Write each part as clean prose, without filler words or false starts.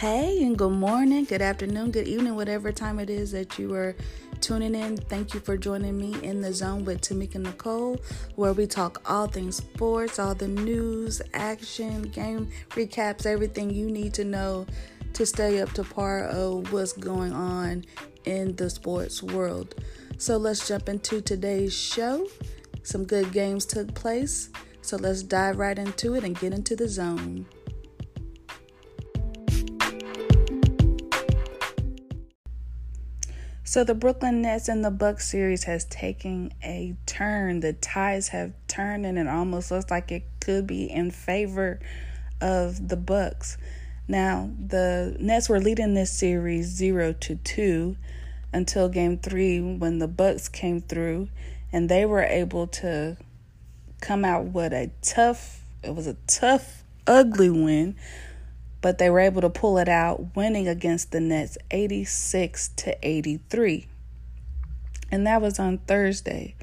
Hey, and good morning, good afternoon, good evening, whatever time it is that you are tuning in. Thank you for joining me in the zone with Tameka Nicole, where we talk all things sports, all the news, action, game recaps, everything you need to know to stay up to par of what's going on in the sports world. So let's jump into today's show. Some good games took place, so let's dive right into it and get into the zone. So the Brooklyn Nets and the Bucks series has taken a turn. The ties have turned, and it almost looks like it could be in favor of the Bucks. Now, the Nets were leading this series 0-2 until Game 3 when the Bucks came through, and they were able to come out with a tough, ugly win. But they were able to pull it out, winning against the Nets 86-83. And that was on Thursday.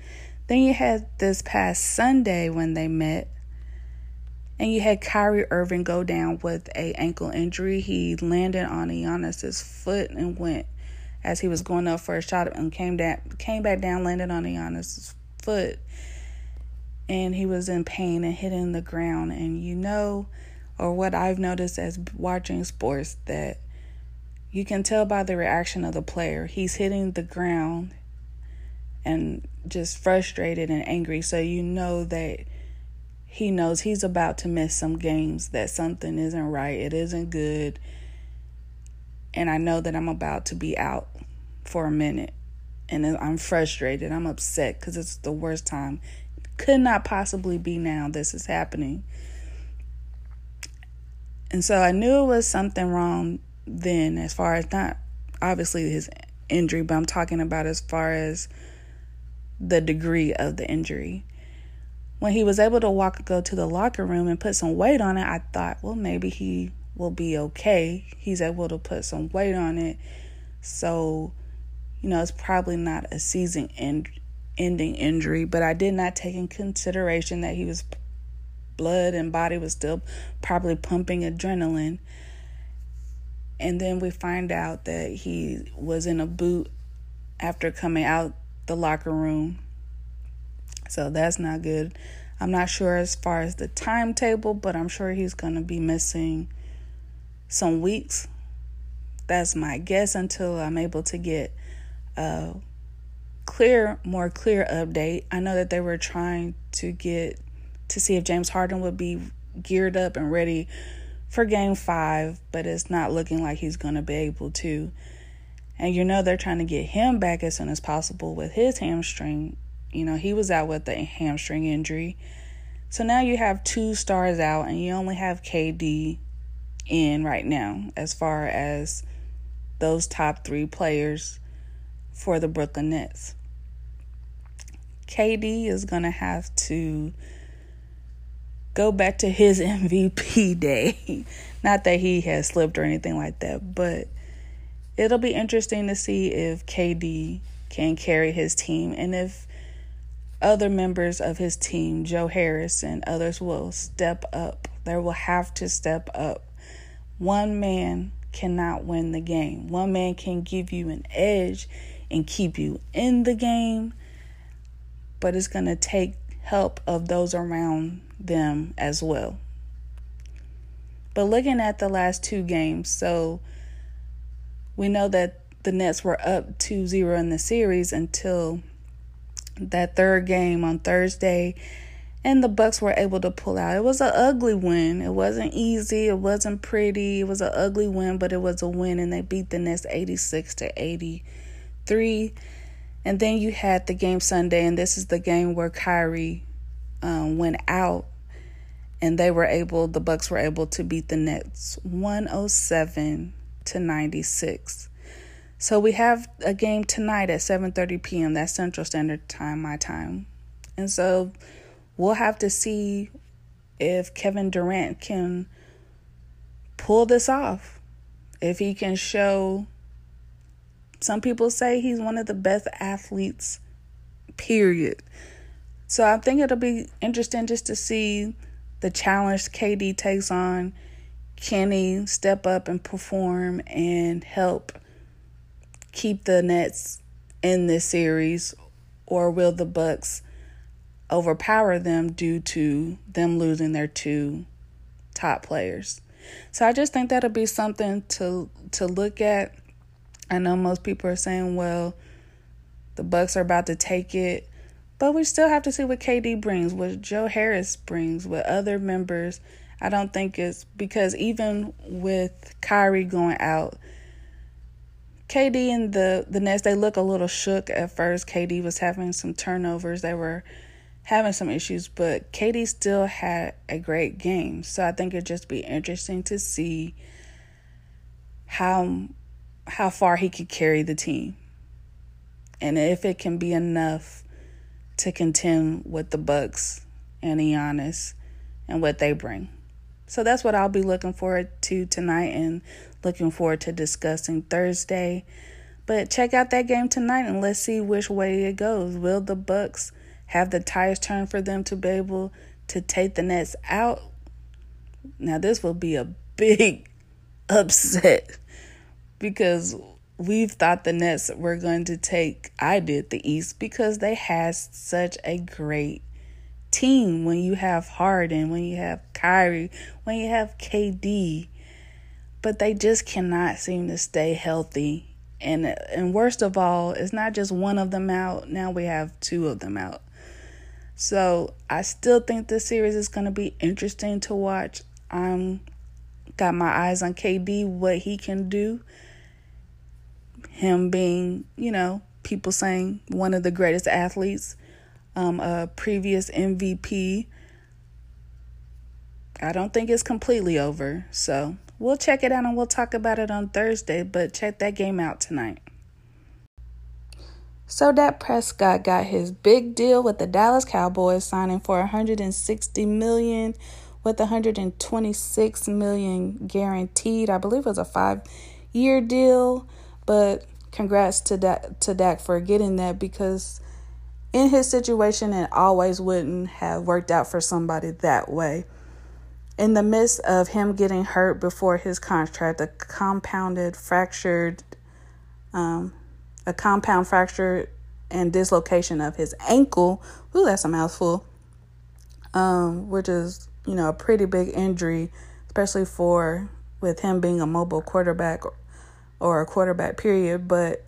Then you had this past Sunday when they met, and you had Kyrie Irving go down with an ankle injury. He landed on Giannis's foot and went as he was going up for a shot and came back down, landed on Giannis's foot. And he was in pain and hitting the ground. And or what I've noticed as watching sports, that you can tell by the reaction of the player. He's hitting the ground and just frustrated and angry. So you know that he knows he's about to miss some games, that something isn't right, it isn't good. And I know that I'm about to be out for a minute. And I'm frustrated, I'm upset, because it's the worst time. Could not possibly be now this is happening. And so I knew it was something wrong then, as far as not obviously his injury, but I'm talking about as far as the degree of the injury. When he was able to go to the locker room and put some weight on it, I thought, well, maybe he will be okay. He's able to put some weight on it. So, it's probably not a season-ending injury, but I did not take in consideration that he was blood and body was still probably pumping adrenaline. And then we find out that he was in a boot after coming out the locker room. So that's not good. I'm not sure as far as the timetable, but I'm sure he's going to be missing some weeks. That's my guess until I'm able to get a more clear update. I know that they were trying to get to see if James Harden would be geared up and ready for Game 5, but it's not looking like he's going to be able to. And they're trying to get him back as soon as possible with his hamstring. He was out with a hamstring injury. So now you have two stars out, and you only have KD in right now as far as those top three players for the Brooklyn Nets. KD is going to have to go back to his MVP day. Not that he has slipped or anything like that, but it'll be interesting to see if KD can carry his team and if other members of his team, Joe Harris and others, will step up. They will have to step up. One man cannot win the game. One man can give you an edge and keep you in the game, but it's going to take help of those around them as well. But looking at the last two games, so we know that the Nets were up 2-0 in the series until that third game on Thursday, and the Bucks were able to pull out. It was an ugly win. It wasn't easy. It wasn't pretty. It was an ugly win, but it was a win, and they beat the Nets 86-83. And then you had the game Sunday, and this is the game where Kyrie went out, and the Bucks were able to beat the Nets 107-96. So we have a game tonight at 7:30 p.m. That's Central Standard Time, my time. And so we'll have to see if Kevin Durant can pull this off, if he can show. Some people say he's one of the best athletes, period. So I think it'll be interesting just to see the challenge KD takes on. Can they step up and perform and help keep the Nets in this series, or will the Bucks overpower them due to them losing their two top players? So I just think that'll be something to look at. I know most people are saying, well, the Bucks are about to take it, but we still have to see what KD brings, what Joe Harris brings, what other members. I don't think it's because even with Kyrie going out, KD and the Nets, they look a little shook at first. KD was having some turnovers. They were having some issues, but KD still had a great game. So I think it'd just be interesting to see how far he could carry the team and if it can be enough to contend with the Bucks and Giannis and what they bring. So that's what I'll be looking forward to tonight and looking forward to discussing Thursday. But check out that game tonight and let's see which way it goes. Will the Bucks have the tires turned for them to be able to take the Nets out? Now this will be a big upset because we've thought the Nets were going to take, I did, the East because they had such a great team. When you have Harden, when you have Kyrie, when you have KD, but they just cannot seem to stay healthy. And worst of all, it's not just one of them out. Now we have two of them out. So I still think this series is going to be interesting to watch. I'm got my eyes on KD, what he can do. Him being, you know, people saying one of the greatest athletes. A previous MVP. I don't think it's completely over. So we'll check it out and we'll talk about it on Thursday. But check that game out tonight. So Dak Prescott got his big deal with the Dallas Cowboys, signing for $160 million with $126 million guaranteed. I believe it was a 5-year deal. But congrats to Dak for getting that, because in his situation, it always wouldn't have worked out for somebody that way. In the midst of him getting hurt before his contract, a compound fracture and dislocation of his ankle. Ooh, that's a mouthful. Which is, you know, a pretty big injury, especially with him being a mobile quarterback or a quarterback period. But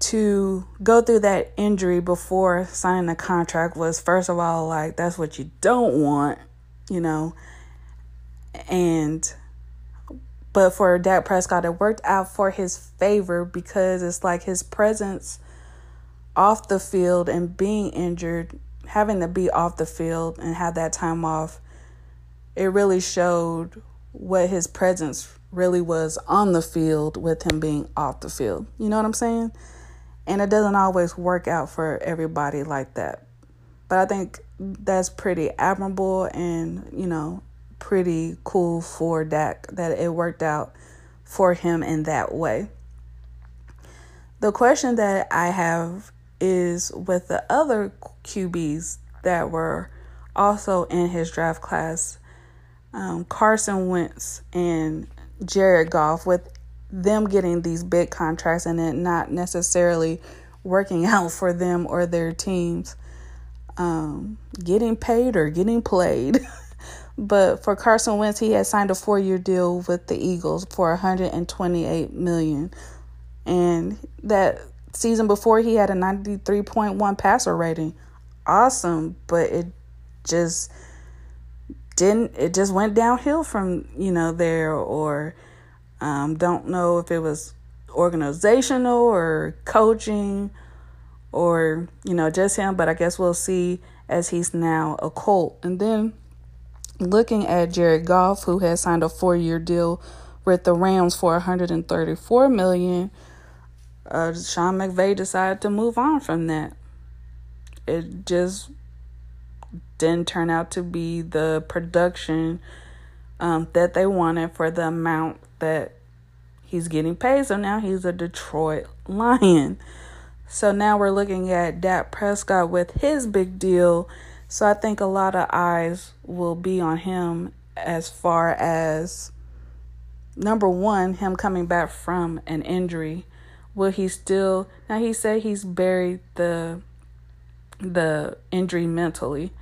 to go through that injury before signing the contract was, first of all, like, that's what you don't want, you know. But for Dak Prescott, it worked out for his favor, because it's like his presence off the field and being injured, having to be off the field and have that time off, it really showed what his presence really was on the field with him being off the field. You know what I'm saying? And it doesn't always work out for everybody like that. But I think that's pretty admirable and, you know, pretty cool for Dak that it worked out for him in that way. The question that I have is with the other QBs that were also in his draft class, Carson Wentz and Jared Goff, with them getting these big contracts and it not necessarily working out for them or their teams, getting paid or getting played. But for Carson Wentz, he had signed a 4-year deal with the Eagles for $128 million. And that season before, he had a 93.1 passer rating. Awesome, but it just went downhill from, you know, there, or don't know if it was organizational or coaching or, you know, just him. But I guess we'll see, as he's now a Colt. And then looking at Jared Goff, who has signed a 4-year deal with the Rams for $134 million. Sean McVay decided to move on from that. It just didn't turn out to be the production that they wanted for the amount that he's getting paid. So now he's a Detroit Lion. So now we're looking at Dak Prescott with his big deal. So I think a lot of eyes will be on him as far as, number one, him coming back from an injury. Will he still... Now, he said he's buried the injury mentally.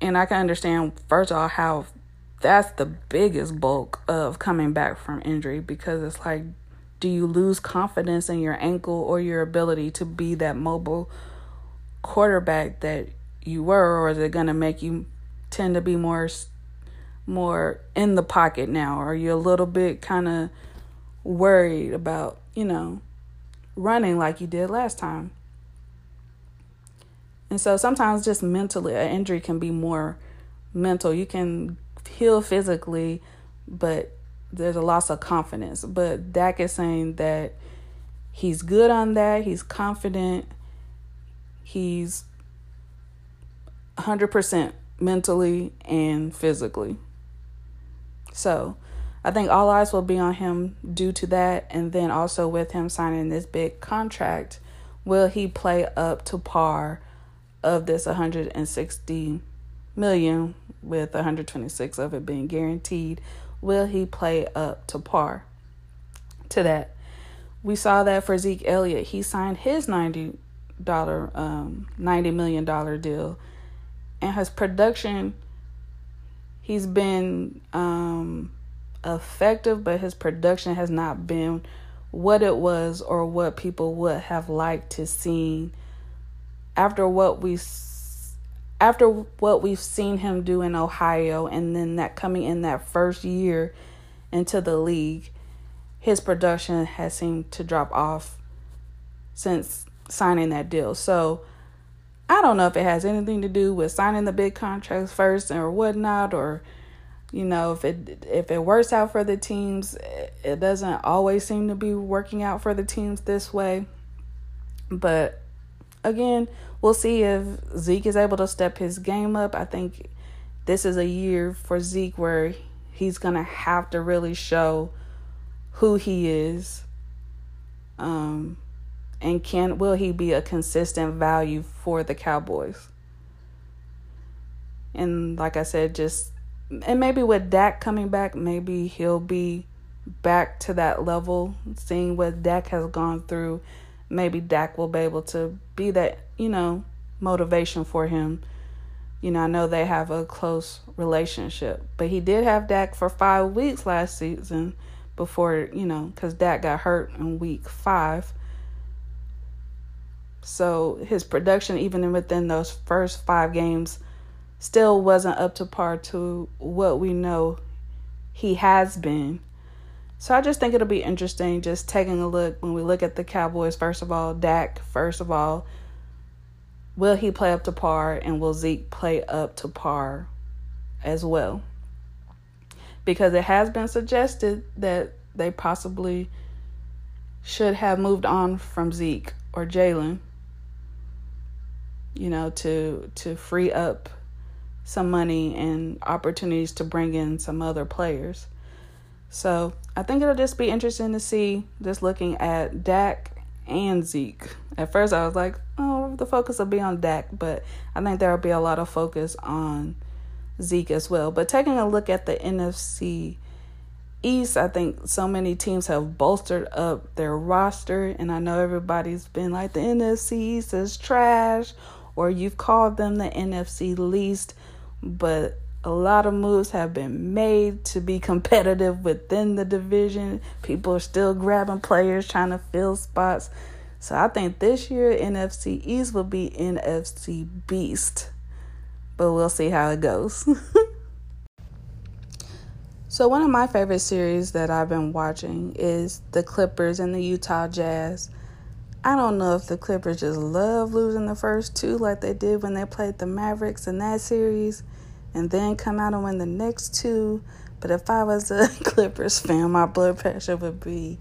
And I can understand, first of all, how that's the biggest bulk of coming back from injury, because it's like, do you lose confidence in your ankle or your ability to be that mobile quarterback that you were, or is it going to make you tend to be more in the pocket now? Or are you a little bit kind of worried about, running like you did last time? And so sometimes just mentally, an injury can be more mental. You can heal physically, but there's a loss of confidence. But Dak is saying that he's good on that. He's confident. He's 100% mentally and physically. So I think all eyes will be on him due to that. And then also with him signing this big contract, will he play up to par of this $160 million, with $126 of it being guaranteed? Will he play up to par to that? We saw that for Zeke Elliott. He signed his $90 million deal. And his production, he's been effective, but his production has not been what it was or what people would have liked to see after what we've seen him do in Ohio, and then that coming in that first year into the league, his production has seemed to drop off since signing that deal. So I don't know if it has anything to do with signing the big contracts first or whatnot, or, if it works out for the teams. It doesn't always seem to be working out for the teams this way. But again, we'll see if Zeke is able to step his game up. I think this is a year for Zeke where he's going to have to really show who he is. And will he be a consistent value for the Cowboys? And like I said, and maybe with Dak coming back, maybe he'll be back to that level. Seeing what Dak has gone through, maybe Dak will be able to be that, motivation for him. I know they have a close relationship, but he did have Dak for 5 weeks last season before, because Dak got hurt in week 5. So his production, even within those first 5 games, still wasn't up to par to what we know he has been. So I just think it'll be interesting just taking a look when we look at the Cowboys. First of all, Dak, will he play up to par, and will Zeke play up to par as well? Because it has been suggested that they possibly should have moved on from Zeke or Jalen, to free up some money and opportunities to bring in some other players. So I think it'll just be interesting to see, just looking at Dak and Zeke. At first I was like, oh, the focus will be on Dak, but I think there'll be a lot of focus on Zeke as well. But taking a look at the NFC East, I think so many teams have bolstered up their roster, and I know everybody's been like, the NFC East is trash, or you've called them the NFC least, but a lot of moves have been made to be competitive within the division. People are still grabbing players, trying to fill spots. So I think this year NFC East will be NFC Beast, but we'll see how it goes. So one of my favorite series that I've been watching is the Clippers and the Utah Jazz. I don't know if the Clippers just love losing the first 2 like they did when they played the Mavericks in that series, and then come out and win the next 2. But if I was a Clippers fan, my blood pressure would be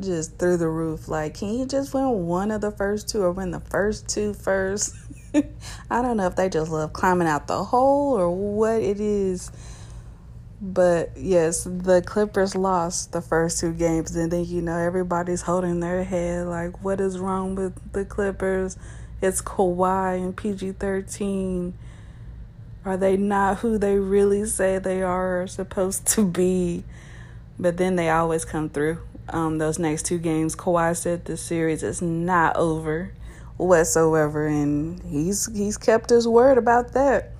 just through the roof. Like, can you just win one of the first 2, or win the first 2 first? I don't know if they just love climbing out the hole or what it is. But yes, the Clippers lost the first 2 games, and then everybody's holding their head like, what is wrong with the Clippers? It's Kawhi and PG-13. Are they not who they really say they are supposed to be? But then they always come through. Those next two games, Kawhi said the series is not over whatsoever, and he's kept his word about that.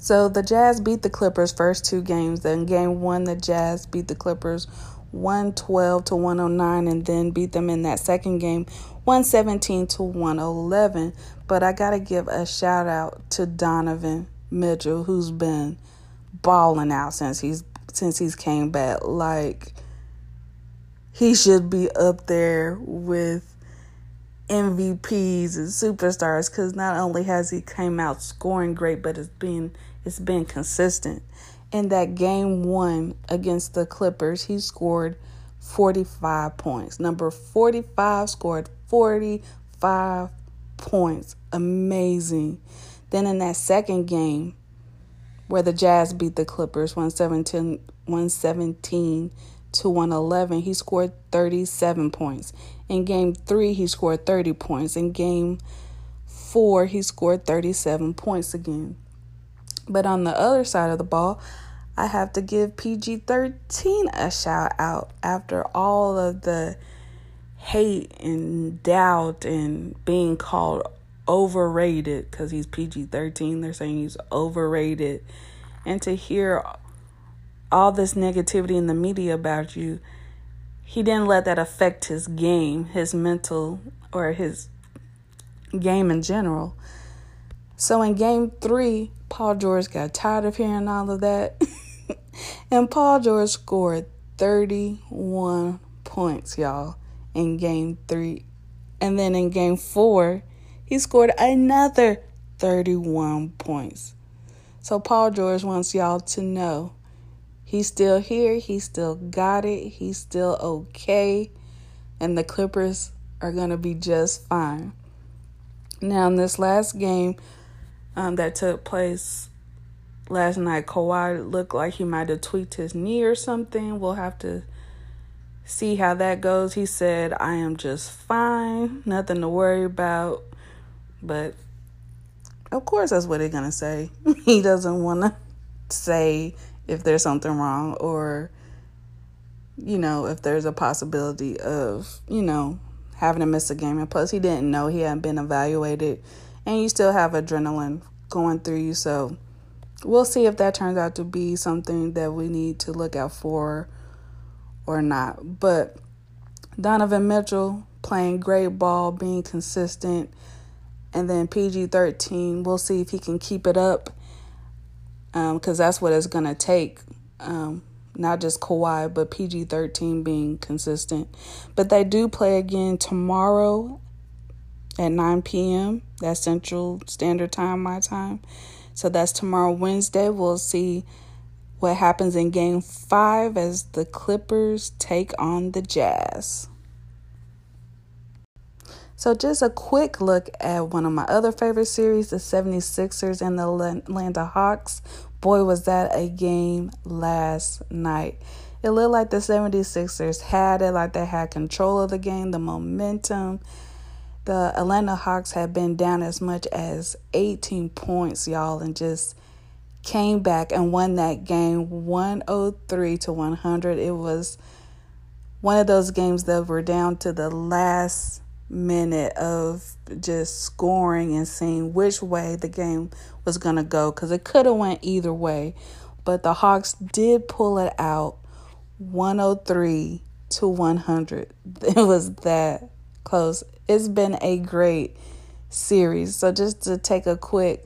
So the Jazz beat the Clippers first two games. Then game one, the Jazz beat the Clippers 112-109, and then beat them in that second game 117-111. But I got to give a shout out to Donovan Mitchell, who's been balling out since he's came back. Like, he should be up there with MVPs and superstars, because not only has he came out scoring great, but it's been consistent. In that game one against the Clippers, he scored 45 points. Number 45 scored 45 points. Amazing. Then in that second game where the Jazz beat the Clippers 117-111, he scored 37 points. In game 3, he scored 30 points. In game 4, he scored 37 points again. But on the other side of the ball, I have to give PG-13 a shout out. After all of the hate and doubt and being called overrated, because he's PG-13, they're saying he's overrated. And to hear all this negativity in the media about you, he didn't let that affect his game, his mental, or his game in general. So in game 3, Paul George got tired of hearing all of that. And Paul George scored 31 points, y'all, in game 3. And then in game 4, he scored another 31 points. So Paul George wants y'all to know he's still here. He still got it. He's still okay. And the Clippers are going to be just fine. Now, in this last game that took place last night, Kawhi looked like he might have tweaked his knee or something. We'll have to see how that goes. He said, "I am just fine. Nothing to worry about." But, of course, that's what they're going to say. He doesn't want to say if there's something wrong, or, you know, if there's a possibility of, you know, having to miss a game. And plus, he didn't know, he hadn't been evaluated, and you still have adrenaline going through you. So we'll see if that turns out to be something that we need to look out for or not. But Donovan Mitchell playing great ball, being consistent, and then PG-13, we'll see if he can keep it up. Because that's what it's going to take, not just Kawhi, but PG-13 being consistent. But they do play again tomorrow at 9 p.m. That's Central Standard Time, my time. So that's tomorrow, Wednesday. We'll see what happens in Game 5 as the Clippers take on the Jazz. So just a quick look at one of my other favorite series, the 76ers and the Atlanta Hawks. Boy, was that a game last night. It looked like the 76ers had it, like they had control of the game, the momentum. The Atlanta Hawks had been down as much as 18 points, y'all, and just came back and won that game 103-100. It was one of those games that were down to the last minute of just scoring and seeing which way the game was going to go, because it could have went either way. But the Hawks did pull it out 103-100. It was that close. It's been a great series. So just to take a quick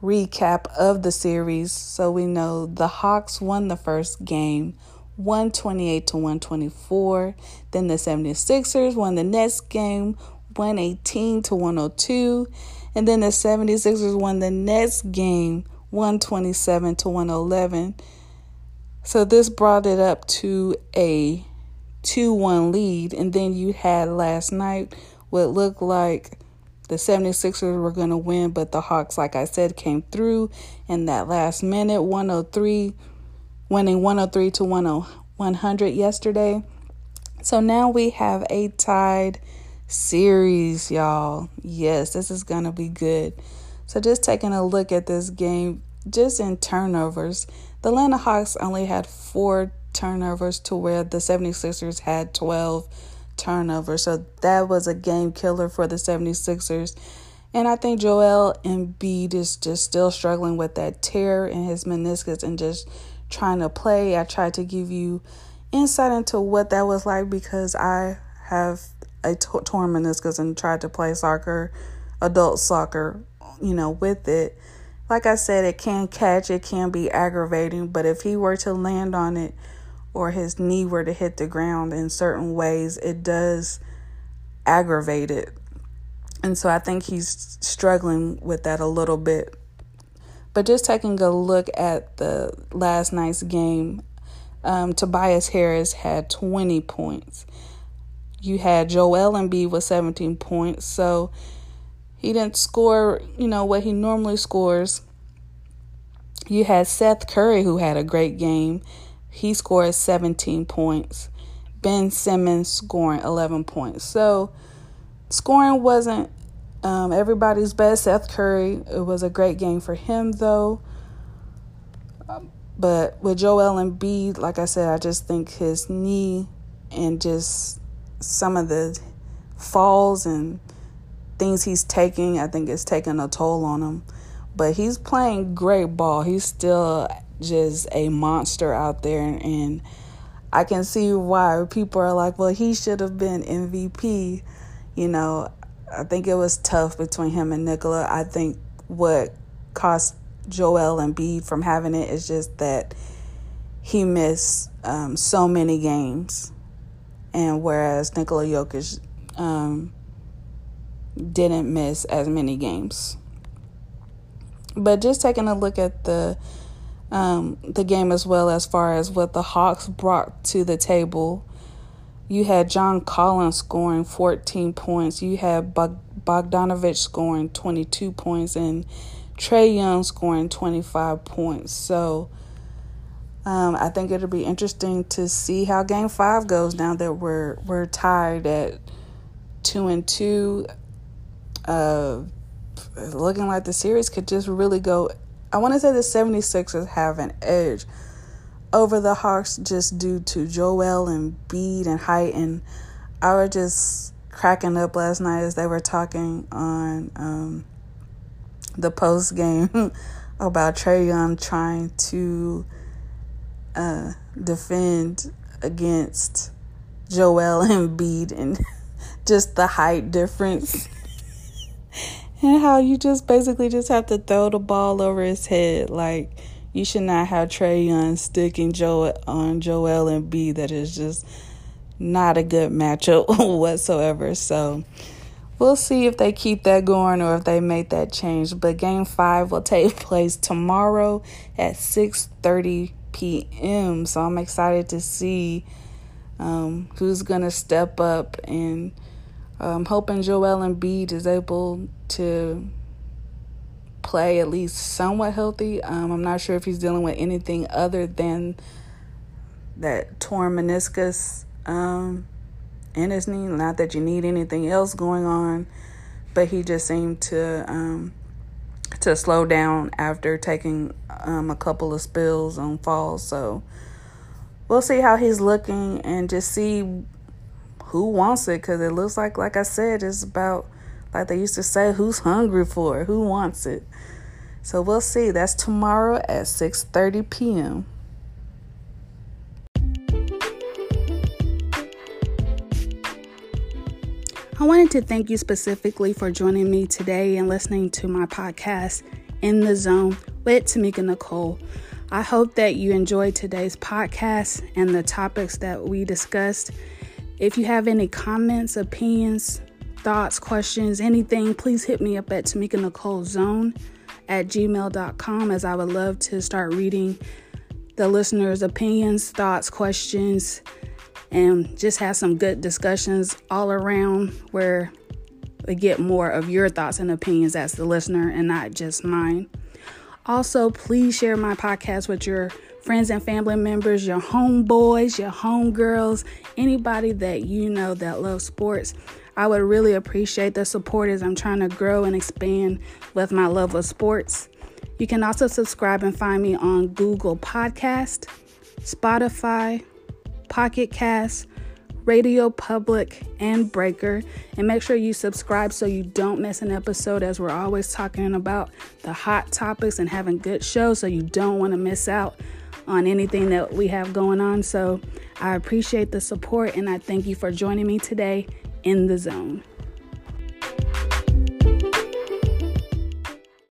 recap of the series, so we know the Hawks won the first game 128-124. Then the 76ers won the next game 118-102. And then the 76ers won the next game 127-111. So this brought it up to a 2-1 lead. And then you had last night what looked like the 76ers were going to win, but the Hawks, like I said, came through in that last minute, 103. Winning 103-100 yesterday. So now we have a tied series, y'all. Yes, this is going to be good. So just taking a look at this game, just in turnovers, the Atlanta Hawks only had 4 turnovers to where the 76ers had 12 turnovers. So that was a game killer for the 76ers. And I think Joel Embiid is just still struggling with that tear in his meniscus and just trying to play. I tried to give you insight into what that was like because I have a torn meniscus and tried to play soccer, adult soccer, with it. Like I said, it can catch, it can be aggravating, but if he were to land on it or his knee were to hit the ground in certain ways, it does aggravate it. And so I think he's struggling with that a little bit. But just taking a look at the last night's game, Tobias Harris had 20 points. You had Joel Embiid with 17 points. So he didn't score, what he normally scores. You had Seth Curry, who had a great game. He scored 17 points. Ben Simmons scoring 11 points. So scoring wasn't everybody's best. Seth Curry, it was a great game for him, though. But with Joel Embiid, like I said, I just think his knee and just some of the falls and things he's taking, I think it's taking a toll on him. But he's playing great ball. He's still just a monster out there. And I can see why people are like, well, he should have been MVP. I think it was tough between him and Nikola. I think what cost Joel Embiid from having it is just that he missed so many games. And whereas Nikola Jokic didn't miss as many games. But just taking a look at the game as well, as far as what the Hawks brought to the table, you had John Collins scoring 14 points. You had Bogdanovich scoring 22 points and Trae Young scoring 25 points. So I think it'll be interesting to see how Game 5 goes now that we're tied at 2-2. Looking like the series could just really go. I want to say the 76ers have an edge over the Hawks just due to Joel Embiid and height. And I was just cracking up last night as they were talking on the post game about Trae Young trying to defend against Joel Embiid and just the height difference. And how you just basically just have to throw the ball over his head. Like, you should not have Trae Young sticking on Joel Embiid. That is just not a good matchup whatsoever. So we'll see if they keep that going or if they make that change. But Game 5 will take place tomorrow at 6:30 p.m. So I'm excited to see who's going to step up, and I'm hoping Joel Embiid is able to play at least somewhat healthy. I'm not sure if he's dealing with anything other than that torn meniscus in his knee. Not that you need anything else going on, but he just seemed to slow down after taking a couple of spills on falls. So we'll see how he's looking and just see who wants it, because it looks like I said, it's about, like they used to say, who's hungry for it, who wants it. So we'll see. That's tomorrow at 6:30 p.m. I wanted to thank you specifically for joining me today and listening to my podcast, In the Zone with Tameka Nicole. I hope that you enjoyed today's podcast and the topics that we discussed. If you have any comments, opinions, thoughts, questions, anything, please hit me up at TamekaNicoleZone@gmail.com, as I would love to start reading the listeners' opinions, thoughts, questions, and just have some good discussions all around where we get more of your thoughts and opinions as the listener and not just mine. Also, please share my podcast with your friends and family members, your homeboys, your homegirls, anybody that you know that loves sports. I would really appreciate the support as I'm trying to grow and expand with my love of sports. You can also subscribe and find me on Google Podcast, Spotify, Pocket Cast, Radio Public, and Breaker. And make sure you subscribe so you don't miss an episode, as we're always talking about the hot topics and having good shows, so you don't want to miss out on anything that we have going on. So I appreciate the support, and I thank you for joining me today in the zone.